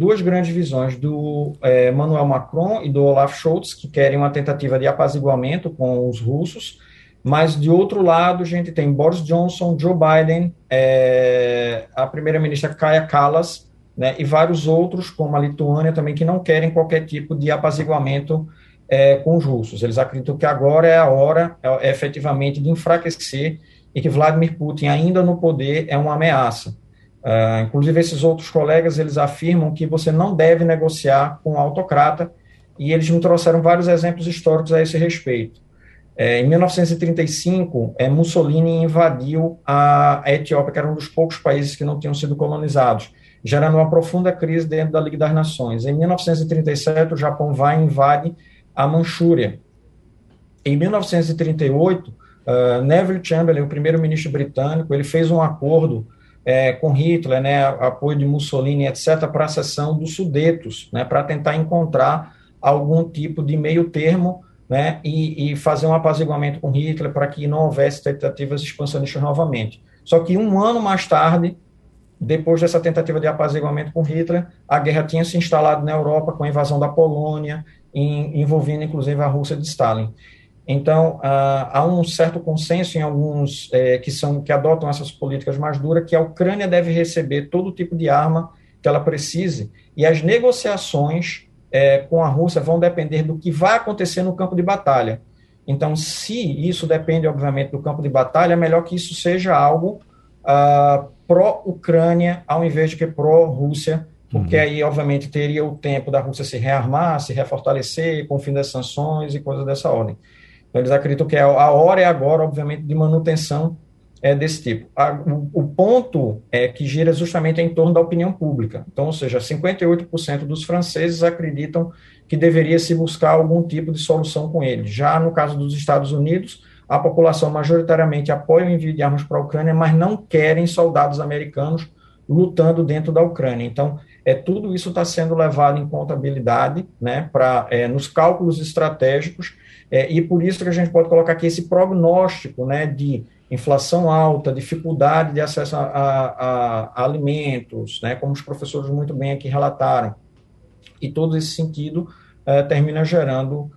duas grandes visões, do Emmanuel Macron e do Olaf Scholz, que querem uma tentativa de apaziguamento com os russos, mas, de outro lado, a gente tem Boris Johnson, Joe Biden, a primeira-ministra Kaja Kallas, né, e vários outros, como a Lituânia também, que não querem qualquer tipo de apaziguamento com os russos. Eles acreditam que agora é a hora, efetivamente, de enfraquecer e que Vladimir Putin, ainda no poder, é uma ameaça. Inclusive, esses outros colegas, eles afirmam que você não deve negociar com um autocrata, e eles me trouxeram vários exemplos históricos a esse respeito. Em 1935, Mussolini invadiu a Etiópia, que era um dos poucos países que não tinham sido colonizados, gerando uma profunda crise dentro da Liga das Nações. Em 1937, o Japão vai e invade a Manchúria. Em 1938, Neville Chamberlain, o primeiro-ministro britânico, ele fez um acordo com Hitler, né, apoio de Mussolini, etc., para a cessão dos Sudetos, né, para tentar encontrar algum tipo de meio termo, né, e fazer um apaziguamento com Hitler para que não houvesse tentativas expansionistas novamente. Só que um ano mais tarde, depois dessa tentativa de apaziguamento com Hitler, a guerra tinha se instalado na Europa com a invasão da Polônia, envolvendo inclusive a Rússia de Stalin. Então, há um certo consenso em alguns que adotam essas políticas mais duras, que a Ucrânia deve receber todo tipo de arma que ela precise, e as negociações com a Rússia vão depender do que vai acontecer no campo de batalha. Então, se isso depende, obviamente, do campo de batalha, é melhor que isso seja algo pró-Ucrânia, ao invés de que pró-Rússia, porque aí, obviamente, teria o tempo da Rússia se rearmar, se refortalecer, com o fim das sanções e coisas dessa ordem. Então, eles acreditam que a hora é agora, obviamente, de manutenção desse tipo. O ponto que gira justamente em torno da opinião pública. Então, ou seja, 58% dos franceses acreditam que deveria se buscar algum tipo de solução com ele. Já no caso dos Estados Unidos, a população majoritariamente apoia o envio de armas para a Ucrânia, mas não querem soldados americanos lutando dentro da Ucrânia. Então, tudo isso está sendo levado em contabilidade, né, nos cálculos estratégicos, e por isso que a gente pode colocar aqui esse prognóstico, né, de inflação alta, dificuldade de acesso a alimentos, né, como os professores muito bem aqui relataram, e todo esse sentido termina gerando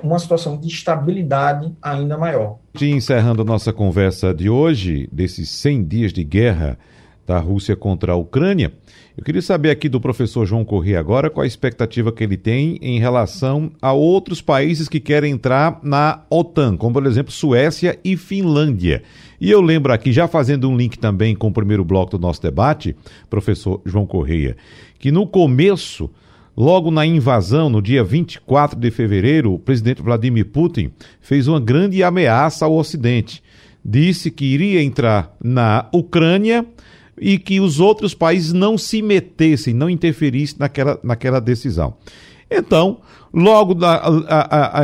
uma situação de estabilidade ainda maior. E encerrando a nossa conversa de hoje, desses 100 dias de guerra da Rússia contra a Ucrânia, eu queria saber aqui do professor João Correia agora qual a expectativa que ele tem em relação a outros países que querem entrar na OTAN, como, por exemplo, Suécia e Finlândia. E eu lembro aqui, já fazendo um link também com o primeiro bloco do nosso debate, professor João Correia, que no começo, logo na invasão, no dia 24 de fevereiro, o presidente Vladimir Putin fez uma grande ameaça ao Ocidente. Disse que iria entrar na Ucrânia, e que os outros países não se metessem, não interferissem naquela decisão. Então, logo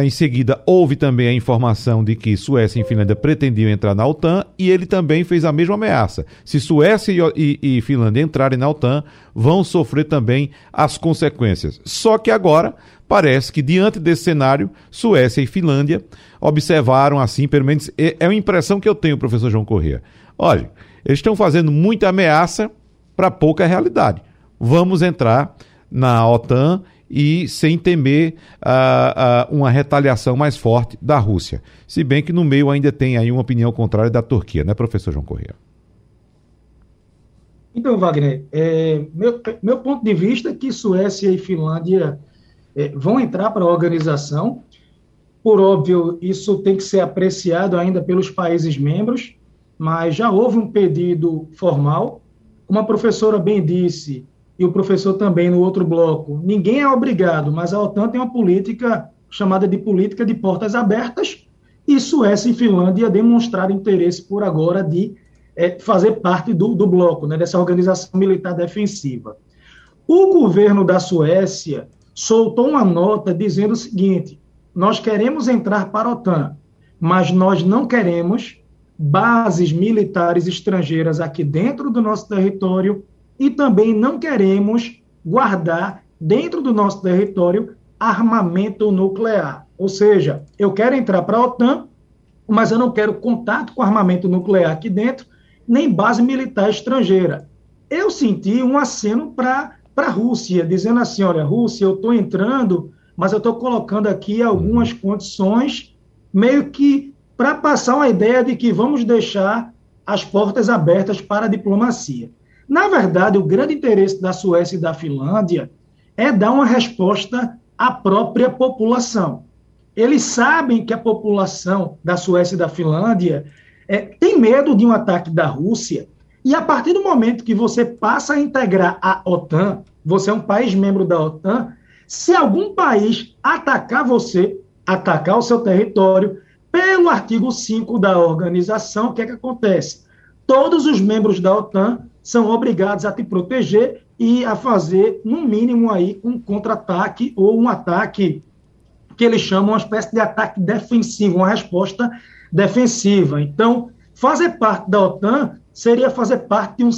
em seguida, houve também a informação de que Suécia e Finlândia pretendiam entrar na OTAN, e ele também fez a mesma ameaça. Se Suécia e Finlândia entrarem na OTAN, vão sofrer também as consequências. Só que agora, parece que diante desse cenário, Suécia e Finlândia observaram assim, pelo menos é uma impressão que eu tenho, professor João Correia. Olha, eles estão fazendo muita ameaça para pouca realidade. Vamos entrar na OTAN e sem temer uma retaliação mais forte da Rússia. Se bem que no meio ainda tem aí uma opinião contrária da Turquia, né, professor João Correia? Então, Wagner, meu ponto de vista é que Suécia e Finlândia vão entrar para a organização. Por óbvio, isso tem que ser apreciado ainda pelos países membros, mas já houve um pedido formal. Como a professora bem disse, e o professor também no outro bloco, ninguém é obrigado, mas a OTAN tem uma política chamada de política de portas abertas, e Suécia e Finlândia demonstraram interesse por agora de fazer parte do bloco, né, dessa organização militar defensiva. O governo da Suécia soltou uma nota dizendo o seguinte: nós queremos entrar para a OTAN, mas nós não queremos bases militares estrangeiras aqui dentro do nosso território, e também não queremos guardar dentro do nosso território armamento nuclear. Ou seja, eu quero entrar para a OTAN, mas eu não quero contato com armamento nuclear aqui dentro, nem base militar estrangeira. Eu senti um aceno para a Rússia, dizendo assim: olha, Rússia, eu estou entrando, mas eu estou colocando aqui algumas condições, meio que para passar uma ideia de que vamos deixar as portas abertas para a diplomacia. Na verdade, o grande interesse da Suécia e da Finlândia é dar uma resposta à própria população. Eles sabem que a população da Suécia e da Finlândia tem medo de um ataque da Rússia, e a partir do momento que você passa a integrar a OTAN, você é um país membro da OTAN, se algum país atacar você, atacar o seu território, pelo artigo 5 da organização, o que é que acontece? Todos os membros da OTAN são obrigados a te proteger e a fazer, no mínimo, aí, um contra-ataque ou um ataque que eles chamam uma espécie de ataque defensivo, uma resposta defensiva. Então, fazer parte da OTAN seria fazer parte de um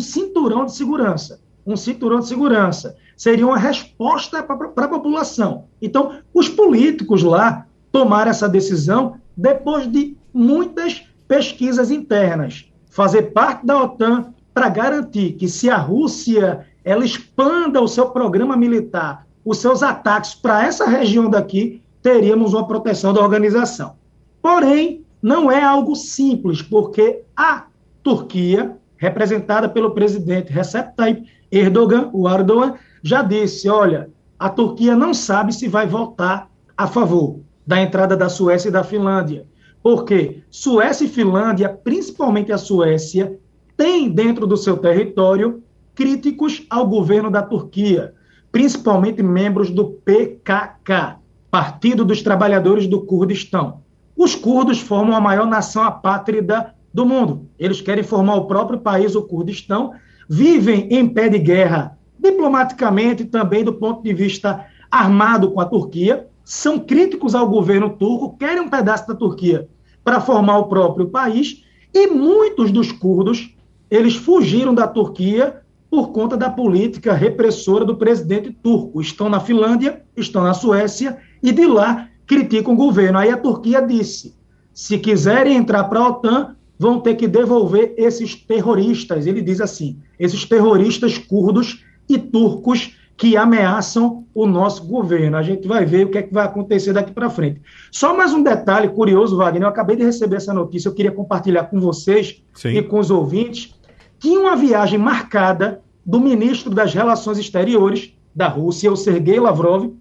cinturão de segurança. Um cinturão de segurança seria uma resposta para a população. Então, os políticos lá tomaram essa decisão depois de muitas pesquisas internas. Fazer parte da OTAN para garantir que, se a Rússia ela expanda o seu programa militar, os seus ataques para essa região daqui, teríamos uma proteção da organização. Porém, não é algo simples, porque a Turquia, representada pelo presidente Recep Tayyip Erdogan, o Erdogan, já disse: olha, a Turquia não sabe se vai votar a favor da entrada da Suécia e da Finlândia, porque Suécia e Finlândia, principalmente a Suécia, tem dentro do seu território críticos ao governo da Turquia, principalmente membros do PKK, Partido dos Trabalhadores do Kurdistão. Os curdos formam a maior nação apátrida do mundo. Eles querem formar o próprio país, o Kurdistão, vivem em pé de guerra, diplomaticamente e também do ponto de vista armado com a Turquia, são críticos ao governo turco, querem um pedaço da Turquia para formar o próprio país, e muitos dos curdos eles fugiram da Turquia por conta da política repressora do presidente turco. Estão na Finlândia, estão na Suécia, e de lá criticam o governo. Aí a Turquia disse: se quiserem entrar para a OTAN, vão ter que devolver esses terroristas. Ele diz assim: esses terroristas curdos e turcos que ameaçam o nosso governo. A gente vai ver o que é que vai acontecer daqui para frente. Só mais um detalhe curioso, Wagner, eu acabei de receber essa notícia, eu queria compartilhar com vocês. Sim. E com os ouvintes. Tinha uma viagem marcada do ministro das Relações Exteriores da Rússia, o Sergei Lavrov.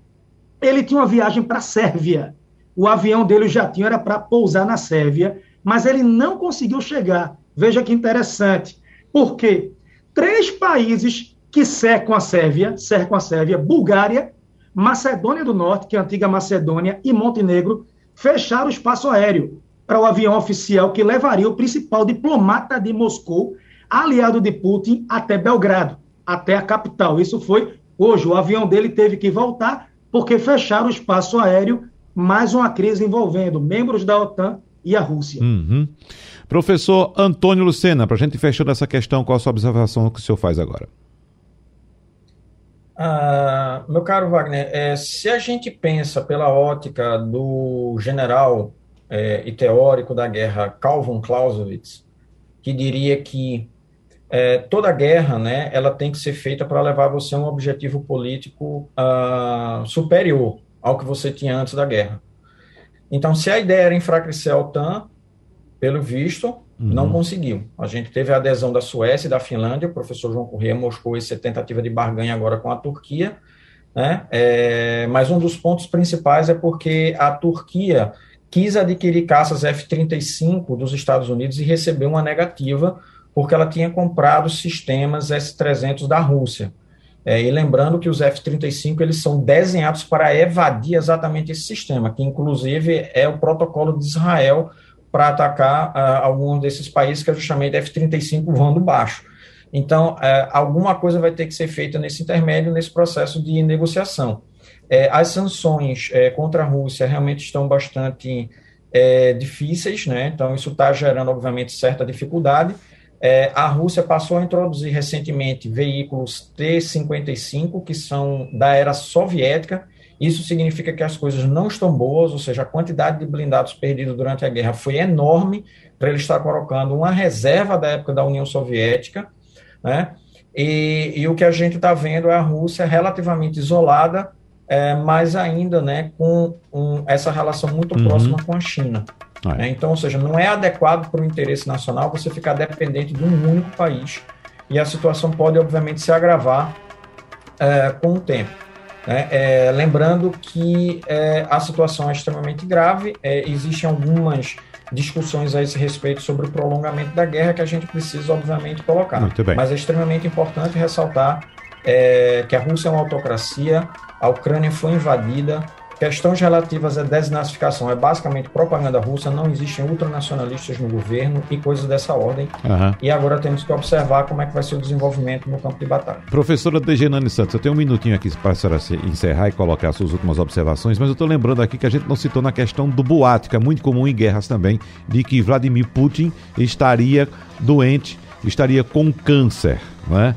Ele tinha uma viagem para a Sérvia. O avião dele já tinha, era para pousar na Sérvia, mas ele não conseguiu chegar. Veja que interessante, porque 3 países que cercam a Sérvia, Bulgária, Macedônia do Norte, que é a antiga Macedônia, e Montenegro, fecharam o espaço aéreo para o avião oficial que levaria o principal diplomata de Moscou aliado de Putin até Belgrado, até a capital. Isso foi hoje. O avião dele teve que voltar porque fecharam o espaço aéreo. Mais uma crise envolvendo membros da OTAN e a Rússia. Uhum. Professor Antônio Lucena, para a gente fechar essa questão, qual a sua observação que o senhor faz agora? Meu caro Wagner, se a gente pensa pela ótica do general e teórico da guerra Calvin Clausewitz, que diria que toda guerra, né, ela tem que ser feita para levar você a um objetivo político superior ao que você tinha antes da guerra. Então, se a ideia era enfraquecer a OTAN, pelo visto, não conseguiu. A gente teve a adesão da Suécia e da Finlândia, o professor João Correia mostrou essa tentativa de barganha agora com a Turquia, né? Mas um dos pontos principais é porque a Turquia quis adquirir caças F-35 dos Estados Unidos e recebeu uma negativa, porque ela tinha comprado sistemas S-300 da Rússia. E lembrando que os F-35 eles são desenhados para evadir exatamente esse sistema, que inclusive é o protocolo de Israel para atacar algum desses países que eu chamei de F-35 voando baixo. Então, alguma coisa vai ter que ser feita nesse intermédio, nesse processo de negociação. As sanções contra a Rússia realmente estão bastante difíceis, né? Então isso está gerando, obviamente, certa dificuldade. A Rússia passou a introduzir recentemente veículos T-55, que são da era soviética. Isso significa que as coisas não estão boas, ou seja, a quantidade de blindados perdidos durante a guerra foi enorme para ele estar colocando uma reserva da época da União Soviética, né? E o que a gente está vendo é a Rússia relativamente isolada, mas ainda, né, com essa relação muito próxima com a China. Então, ou seja, não é adequado para o interesse nacional você ficar dependente de um único país, e a situação pode, obviamente, se agravar com o tempo. Lembrando que a situação é extremamente grave, existem algumas discussões a esse respeito sobre o prolongamento da guerra que a gente precisa, obviamente, colocar. Muito bem. Mas é extremamente importante ressaltar que a Rússia é uma autocracia, a Ucrânia foi invadida. Questões relativas à desnazificação é basicamente propaganda russa, não existem ultranacionalistas no governo e coisas dessa ordem. E agora temos que observar como é que vai ser o desenvolvimento no campo de batalha. Professora Deijenane Santos, eu tenho um minutinho aqui para a senhora encerrar e colocar as suas últimas observações, mas eu estou lembrando aqui que a gente não citou na questão do boato, que é muito comum em guerras também, de que Vladimir Putin estaria doente, estaria com câncer, não é?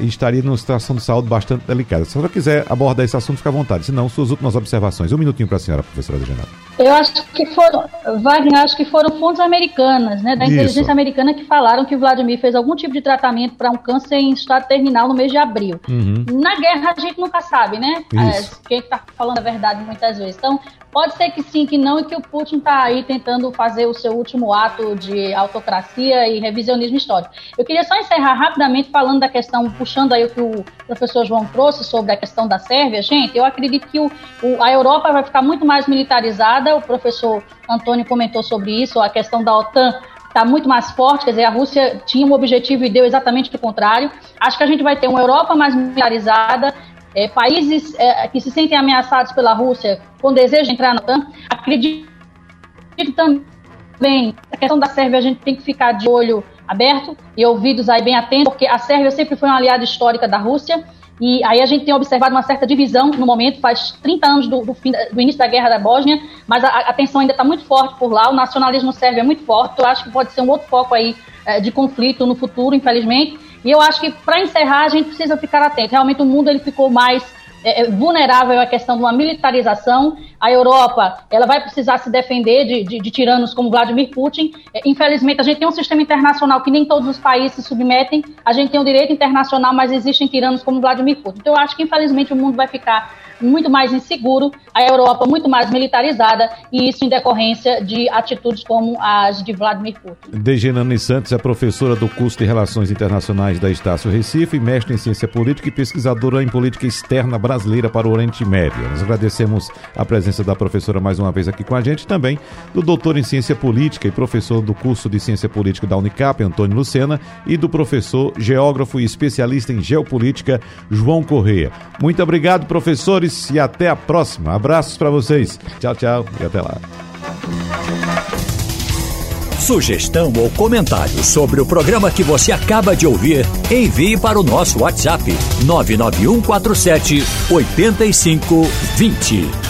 Estaria numa situação de saúde bastante delicada. Se a senhora quiser abordar esse assunto, fica à vontade. Se não, suas últimas observações. Um minutinho para a senhora, professora Deijenane. Eu acho que foram, Wagner, acho que foram fontes americanas, né, da inteligência americana, que falaram que o Vladimir fez algum tipo de tratamento para um câncer em estado terminal no mês de abril. Na guerra a gente nunca sabe, né? Quem está falando a verdade muitas vezes. Então, pode ser que sim, que não, e que o Putin está aí tentando fazer o seu último ato de autocracia e revisionismo histórico. Eu queria só encerrar rapidamente falando da questão, puxando aí o que o professor João trouxe sobre a questão da Sérvia. Gente, eu acredito que a Europa vai ficar muito mais militarizada, o professor Antônio comentou sobre isso, a questão da OTAN está muito mais forte, quer dizer, a Rússia tinha um objetivo e deu exatamente o contrário. Acho que a gente vai ter uma Europa mais militarizada, países que se sentem ameaçados pela Rússia com desejo de entrar na OTAN. Acredito que também a questão da Sérvia a gente tem que ficar de olho aberto e ouvidos aí bem atentos, porque a Sérvia sempre foi uma aliada histórica da Rússia, e aí a gente tem observado uma certa divisão no momento. Faz 30 anos do início da guerra da Bósnia, mas a tensão ainda está muito forte por lá, o nacionalismo sérvio é muito forte. Eu acho que pode ser um outro foco aí de conflito no futuro, infelizmente. E eu acho que, para encerrar, a gente precisa ficar atento. Realmente, o mundo ele ficou mais vulnerável à questão de uma militarização. A Europa ela vai precisar se defender de tiranos como Vladimir Putin. Infelizmente, a gente tem um sistema internacional que nem todos os países se submetem. A gente tem o direito internacional, mas existem tiranos como Vladimir Putin. Então, eu acho que, infelizmente, o mundo vai ficar muito mais inseguro, a Europa muito mais militarizada, e isso em decorrência de atitudes como as de Vladimir Putin. Deijenane Santos é professora do curso de Relações Internacionais da Estácio Recife, mestre em Ciência Política e pesquisadora em Política Externa Brasileira para o Oriente Médio. Nós agradecemos a presença da professora mais uma vez aqui com a gente, também do doutor em Ciência Política e professor do curso de Ciência Política da UNICAP, Antônio Lucena, e do professor, geógrafo e especialista em Geopolítica, João Correia. Muito obrigado, professor, e até a próxima. Abraços para vocês. Tchau, tchau e até lá. Sugestão ou comentário sobre o programa que você acaba de ouvir, envie para o nosso WhatsApp 99147 8520.